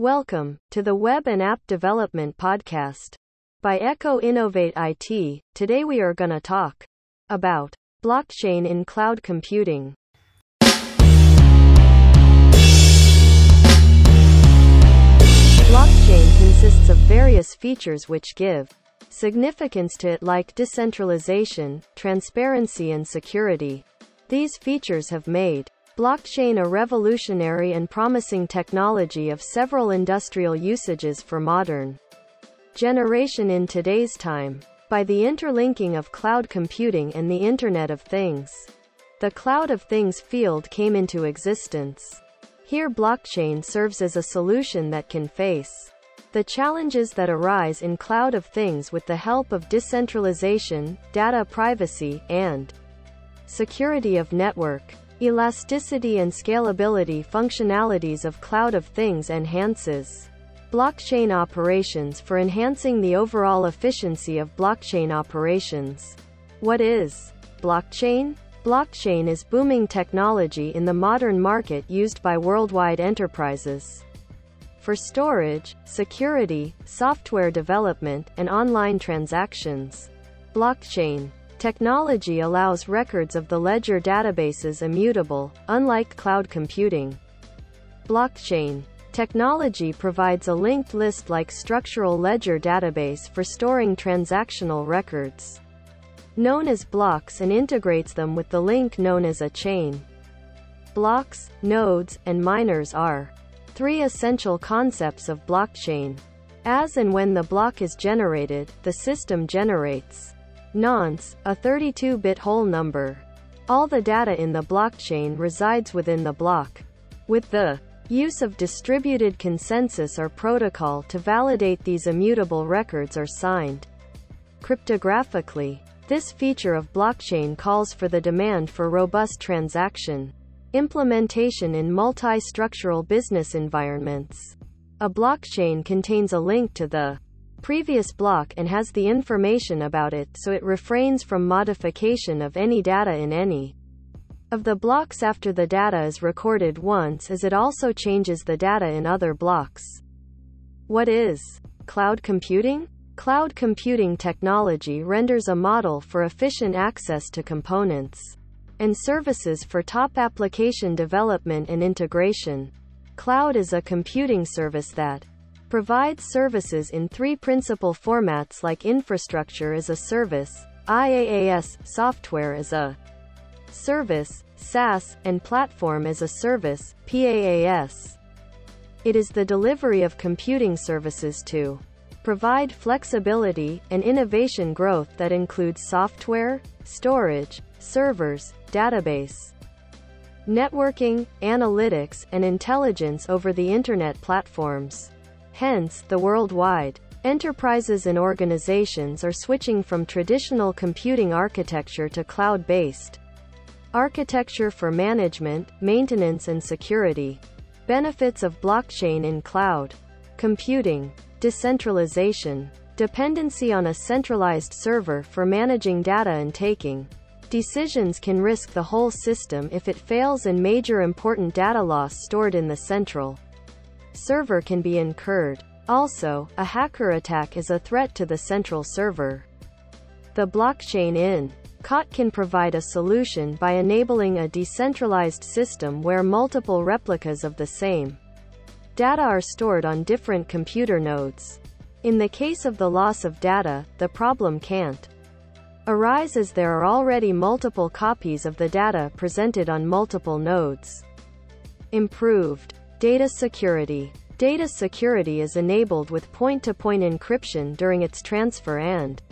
Welcome to the Web and App Development Podcast by Echo Innovate IT. Today we are going to talk about blockchain in cloud computing. Blockchain consists of various features which give significance to it, like decentralization, transparency, and security. These features have made blockchain a revolutionary and promising technology of several industrial usages for modern generation in today's time. By the interlinking of cloud computing and the Internet of Things, the Cloud of Things field came into existence. Here blockchain serves as a solution that can face the challenges that arise in Cloud of Things with the help of decentralization, data privacy, and security of network. Elasticity and scalability functionalities of Cloud of Things enhances blockchain operations for enhancing the overall efficiency of blockchain operations. What is blockchain? Blockchain is booming technology in the modern market used by worldwide enterprises for storage, security, software development, and online transactions. Blockchain technology allows records of the ledger databases immutable, unlike cloud computing. Blockchain technology provides a linked list-like structural ledger database for storing transactional records, known as blocks, and integrates them with the link known as a chain. Blocks, nodes, and miners are three essential concepts of blockchain. As and when the block is generated, the system generates nonce, a 32-bit whole number. All the data in the blockchain resides within the block. With the use of distributed consensus or protocol to validate these immutable records are signed cryptographically. This feature of blockchain calls for the demand for robust transaction implementation in multi-structural business environments. A blockchain contains a link to the previous block and has the information about it, so it refrains from modification of any data in any of the blocks after the data is recorded once, as it also changes the data in other blocks. What is cloud computing? Cloud computing technology renders a model for efficient access to components and services for top application development and integration. Cloud is a computing service that provides services in three principal formats, like infrastructure as a service, IaaS, software as a service, SaaS, and platform as a service, PaaS. It is the delivery of computing services to provide flexibility and innovation growth that includes software, storage, servers, database, networking, analytics, and intelligence over the internet platforms. Hence, the worldwide enterprises and organizations are switching from traditional computing architecture to cloud-based architecture for management, maintenance, and security. Benefits of blockchain in cloud computing: decentralization, dependency on a centralized server for managing data and taking decisions can risk the whole system if it fails, and major important data loss stored in the central server can be incurred. Also, a hacker attack is a threat to the central server. The blockchain in COT can provide a solution by enabling a decentralized system where multiple replicas of the same data are stored on different computer nodes. In the case of the loss of data, the problem can't arise as there are already multiple copies of the data presented on multiple nodes. Improved data security. Data security is enabled with point-to-point encryption during its transfer and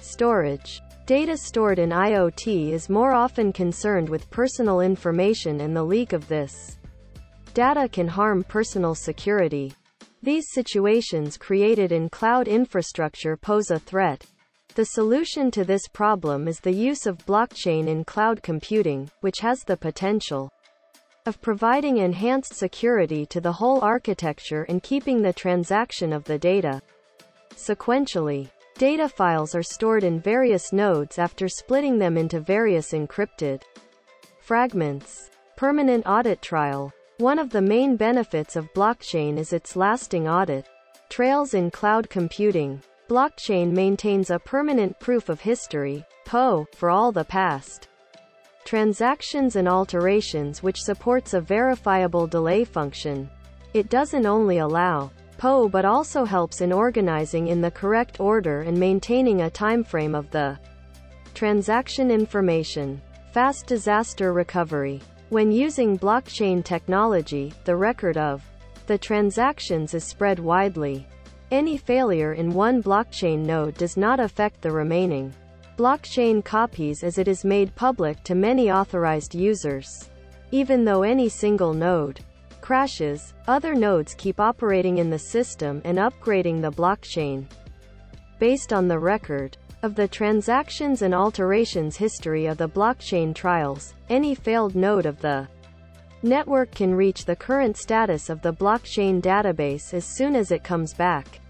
storage. Data stored in IoT is more often concerned with personal information, and the leak of this data can harm personal security. These situations created in cloud infrastructure pose a threat. The solution to this problem is the use of blockchain in cloud computing, which has the potential of providing enhanced security to the whole architecture and keeping the transaction of the data sequentially. Data files are stored in various nodes after splitting them into various encrypted fragments. Permanent audit trial. One of the main benefits of blockchain is its lasting audit trails in cloud computing. Blockchain maintains a permanent proof of history, PoH, for all the past transactions and alterations, which supports a verifiable delay function. It doesn't only allow PoH but also helps in organizing in the correct order and maintaining a timeframe of the transaction information. Fast disaster recovery. When using blockchain technology, the record of the transactions is spread widely. Any failure in one blockchain node does not affect the remaining blockchain copies, as it is made public to many authorized users. Even though any single node crashes, other nodes keep operating in the system and upgrading the blockchain based on the record of the transactions and alterations history of the blockchain trials. Any failed node of the network can reach the current status of the blockchain database as soon as it comes back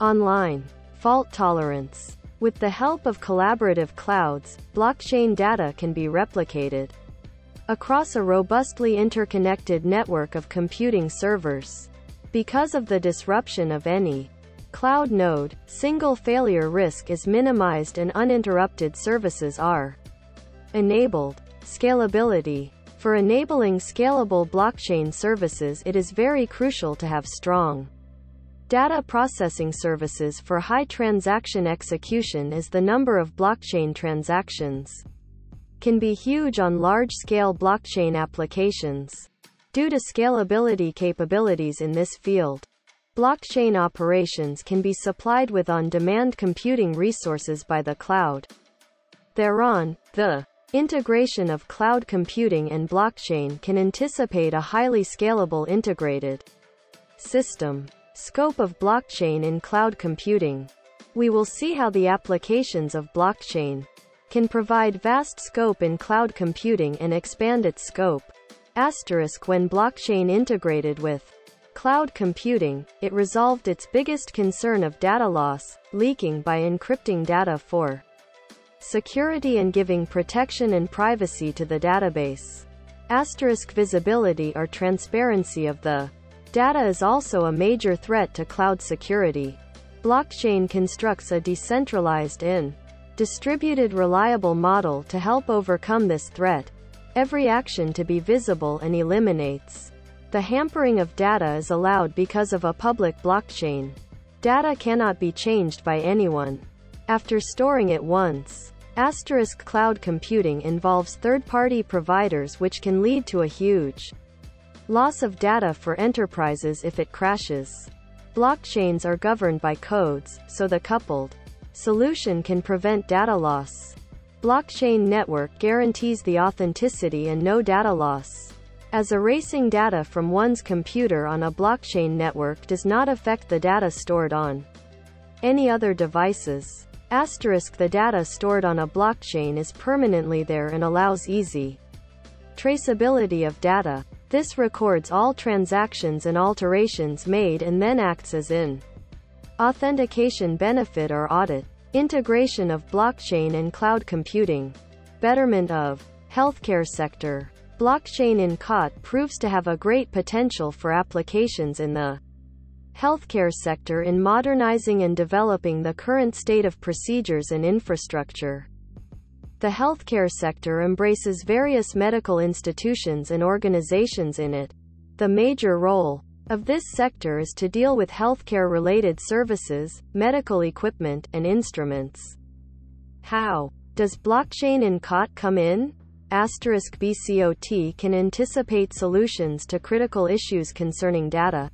online. Fault tolerance. With the help of collaborative clouds, blockchain data can be replicated across a robustly interconnected network of computing servers. Because of the disruption of any cloud node, single failure risk is minimized and uninterrupted services are enabled. Scalability. For enabling scalable blockchain services, it is very crucial to have strong data processing services for high transaction execution, as the number of blockchain transactions can be huge on large-scale blockchain applications. Due to scalability capabilities in this field, blockchain operations can be supplied with on-demand computing resources by the cloud. Thereon, the integration of cloud computing and blockchain can anticipate a highly scalable integrated system. Scope of blockchain in cloud computing. We will see how the applications of blockchain can provide vast scope in cloud computing and expand its scope. When blockchain integrated with cloud computing, it resolved its biggest concern of data loss, leaking by encrypting data for security and giving protection and privacy to the database. Visibility or transparency of the data is also a major threat to cloud security. Blockchain constructs a decentralized and distributed reliable model to help overcome this threat. Every action to be visible and eliminates the hampering of data is allowed because of a public blockchain. Data cannot be changed by anyone after storing it once. Cloud computing involves third-party providers, which can lead to a huge loss of data for enterprises if it crashes. Blockchains are governed by codes, so the coupled solution can prevent data loss. Blockchain network guarantees the authenticity and no data loss, as erasing data from one's computer on a blockchain network does not affect the data stored on any other devices. The data stored on a blockchain is permanently there and allows easy traceability of data. This records all transactions and alterations made and then acts as an authentication benefit or audit. Integration of blockchain and cloud computing. Betterment of healthcare sector. Blockchain in COT proves to have a great potential for applications in the healthcare sector in modernizing and developing the current state of procedures and infrastructure. The healthcare sector embraces various medical institutions and organizations in it. The major role of this sector is to deal with healthcare-related services, medical equipment, and instruments. How does blockchain in COT come in? BCOT can anticipate solutions to critical issues concerning data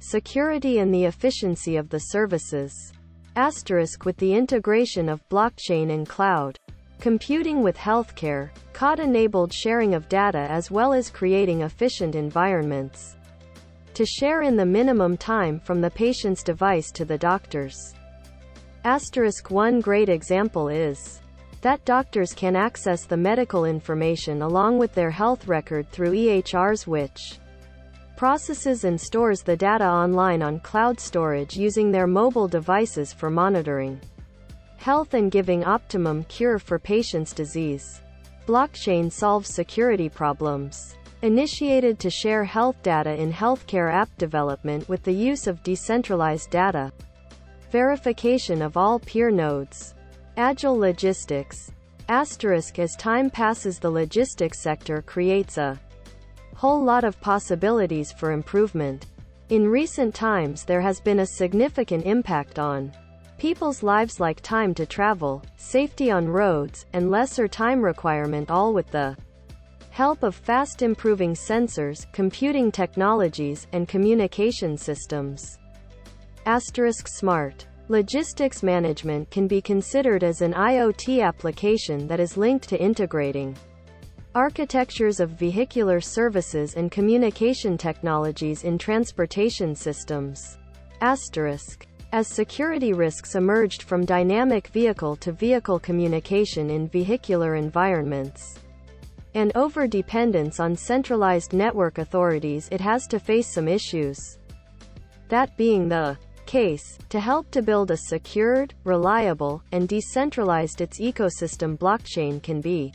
security and the efficiency of the services. With the integration of blockchain and cloud computing with healthcare, COT enabled sharing of data as well as creating efficient environments to share in the minimum time from the patient's device to the doctor's. One great example is that doctors can access the medical information along with their health record through EHRs, which processes and stores the data online on cloud storage using their mobile devices for monitoring health and giving optimum cure for patients' disease. Blockchain solves security problems. initiated to share health data in healthcare app development with the use of decentralized data. Verification of all peer nodes. Agile logistics. Asterisk. As time passes, the logistics sector creates a whole lot of possibilities for improvement. In recent times there has been a significant impact on people's lives, like time to travel, safety on roads, and lesser time requirement, all with the help of fast improving sensors, computing technologies, and communication systems. Asterisk. Smart logistics management can be considered as an IoT application that is linked to integrating architectures of vehicular services and communication technologies in transportation systems. Asterisk. As security risks emerged from dynamic vehicle-to-vehicle communication in vehicular environments, and over-dependence on centralized network authorities, it has to face some issues. That being the case, to help to build a secured, reliable, and decentralized its ecosystem, blockchain can be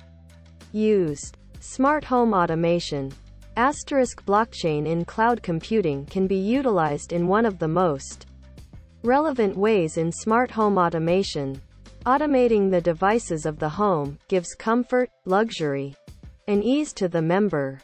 used. Smart home automation. Asterisk. Blockchain in cloud computing can be utilized in one of the most relevant ways in smart home automation. Automating the devices of the home gives comfort, luxury, and ease to the member.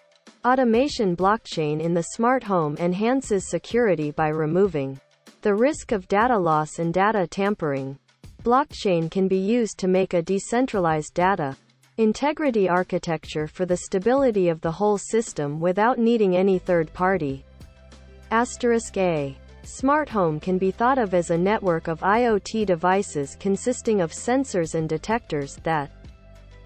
Automation. Blockchain in the smart home enhances security by removing the risk of data loss and data tampering. Blockchain can be used to make a decentralized data integrity architecture for the stability of the whole system without needing any third party. Asterisk. A smart home can be thought of as a network of IoT devices consisting of sensors and detectors that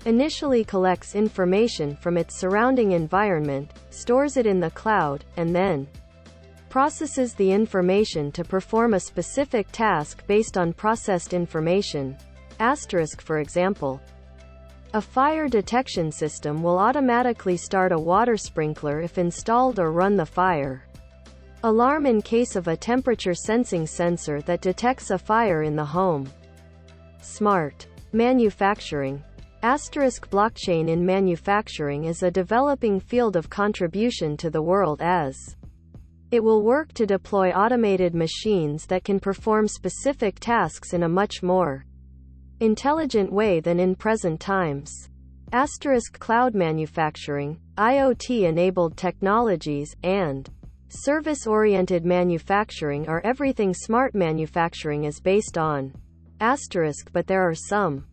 initially collects information from its surrounding environment, stores it in the cloud, and then processes the information to perform a specific task based on processed information. Asterisk. For example, a fire detection system will automatically start a water sprinkler if installed, or run the fire alarm in case of a temperature sensing sensor that detects a fire in the home. Smart manufacturing. Asterisk. Blockchain in manufacturing is a developing field of contribution to the world, as it will work to deploy automated machines that can perform specific tasks in a much more intelligent way than in present times. Asterisk. Cloud manufacturing, IoT-enabled technologies, and service-oriented manufacturing are everything smart manufacturing is based on. Asterisk. But there are some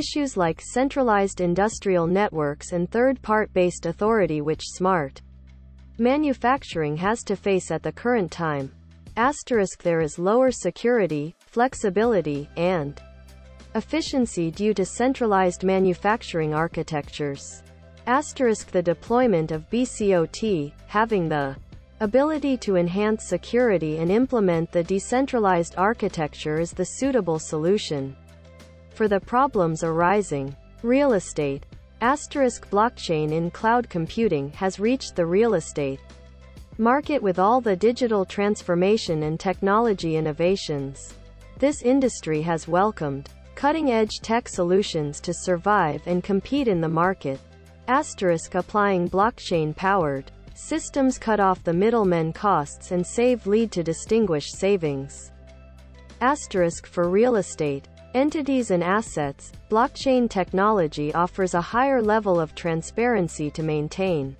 issues like centralized industrial networks and third-part-based authority which smart manufacturing has to face at the current time. Asterisk. There is lower security, flexibility, and efficiency due to centralized manufacturing architectures. Asterisk. The deployment of BCOT, having the ability to enhance security and implement the decentralized architecture, is the suitable solution for the problems arising. Real estate. Asterisk. Blockchain in cloud computing has reached the real estate market with all the digital transformation and technology innovations. This industry has welcomed cutting-edge tech solutions to survive and compete in the market. Asterisk. Applying blockchain-powered systems cut off the middlemen costs and save lead to distinguished savings. Asterisk. For real estate entities and assets, blockchain technology offers a higher level of transparency to maintain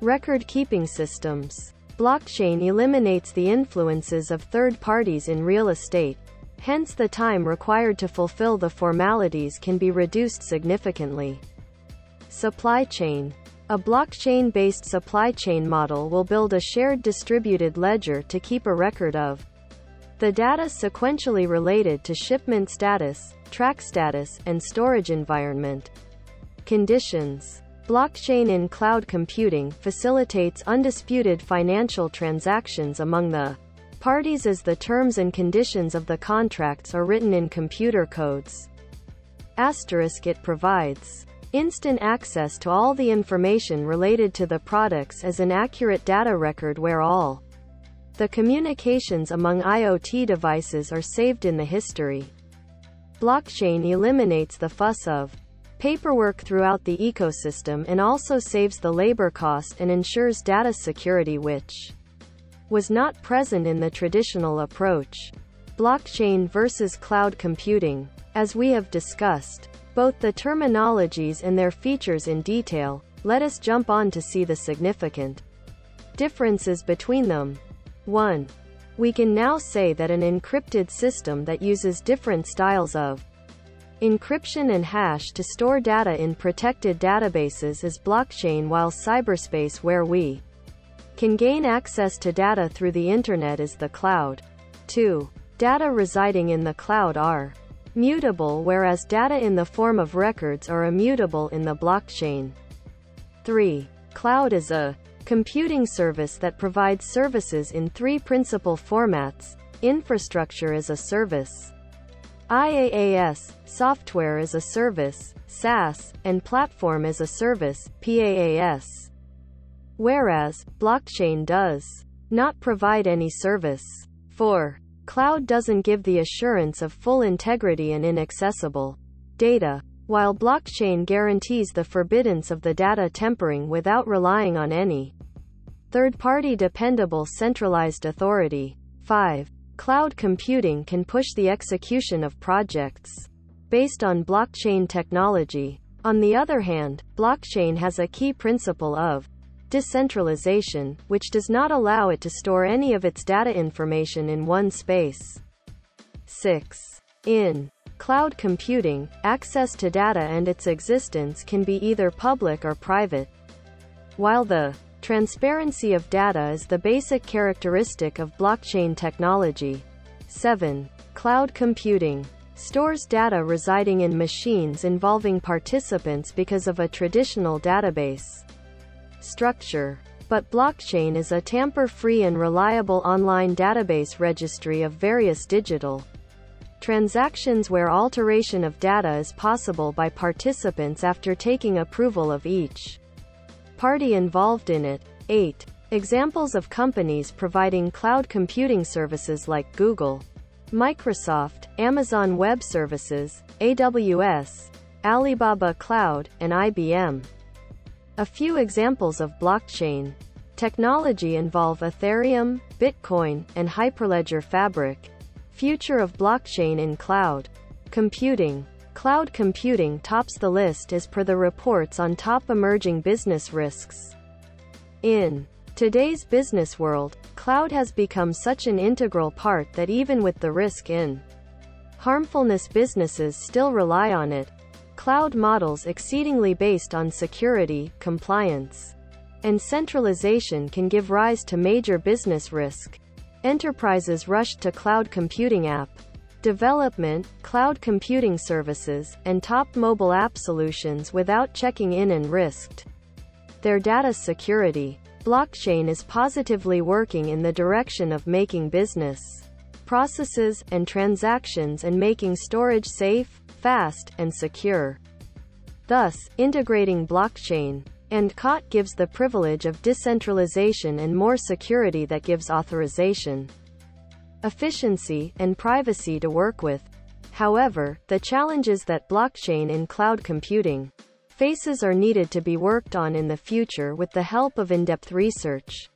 record-keeping systems. Blockchain eliminates the influences of third parties in real estate. Hence, the time required to fulfill the formalities can be reduced significantly. Supply chain. A blockchain-based supply chain model will build a shared distributed ledger to keep a record of the data sequentially related to shipment status, track status, and storage environment conditions. Blockchain in cloud computing facilitates undisputed financial transactions among the parties, as the terms and conditions of the contracts are written in computer codes. Asterisk. It provides instant access to all the information related to the products as an accurate data record where all the communications among IoT devices are saved in the history. Blockchain eliminates the fuss of paperwork throughout the ecosystem and also saves the labor cost and ensures data security, which was not present in the traditional approach. Blockchain versus cloud computing. As we have discussed both the terminologies and their features in detail, let us jump on to see the significant differences between them. 1. We can now say that an encrypted system that uses different styles of encryption and hash to store data in protected databases is blockchain, while cyberspace, where we can gain access to data through the internet, is the cloud. 2. Data residing in the cloud are mutable, whereas data in the form of records are immutable in the blockchain. 3. Cloud is a computing service that provides services in three principal formats: infrastructure as a service, IaaS, software as a service, SaaS, and platform as a service, PaaS. Whereas blockchain does not provide any service. 4. Cloud doesn't give the assurance of full integrity and inaccessible data, while blockchain guarantees the forbiddance of the data tampering without relying on any third-party dependable centralized authority. 5. Cloud computing can push the execution of projects based on blockchain technology. On the other hand, blockchain has a key principle of decentralization, which does not allow it to store any of its data information in one space. 6. In cloud computing, access to data and its existence can be either public or private, while the transparency of data is the basic characteristic of blockchain technology. 7. Cloud computing stores data residing in machines involving participants because of a traditional database structure, but blockchain is a tamper-free and reliable online database registry of various digital transactions where alteration of data is possible by participants after taking approval of each party involved in it. 8. Examples of companies providing cloud computing services like Google, Microsoft, Amazon Web Services, AWS, Alibaba Cloud, and IBM. A few examples of blockchain technology involve Ethereum, Bitcoin, and Hyperledger Fabric. Future of blockchain in cloud computing. Cloud computing tops the list as per the reports on top emerging business risks. In today's business world, cloud has become such an integral part that even with the risk in harmfulness, businesses still rely on it. Cloud models exceedingly based on security, compliance, and centralization can give rise to major business risk. Enterprises rushed to cloud computing app development, cloud computing services, and top mobile app solutions without checking in and risked their data security. Blockchain is positively working in the direction of making business processes and transactions and making storage safe, fast, and secure. Thus, integrating blockchain and COT gives the privilege of decentralization and more security that gives authorization, efficiency, and privacy to work with. However, the challenges that blockchain in cloud computing faces are needed to be worked on in the future with the help of in-depth research.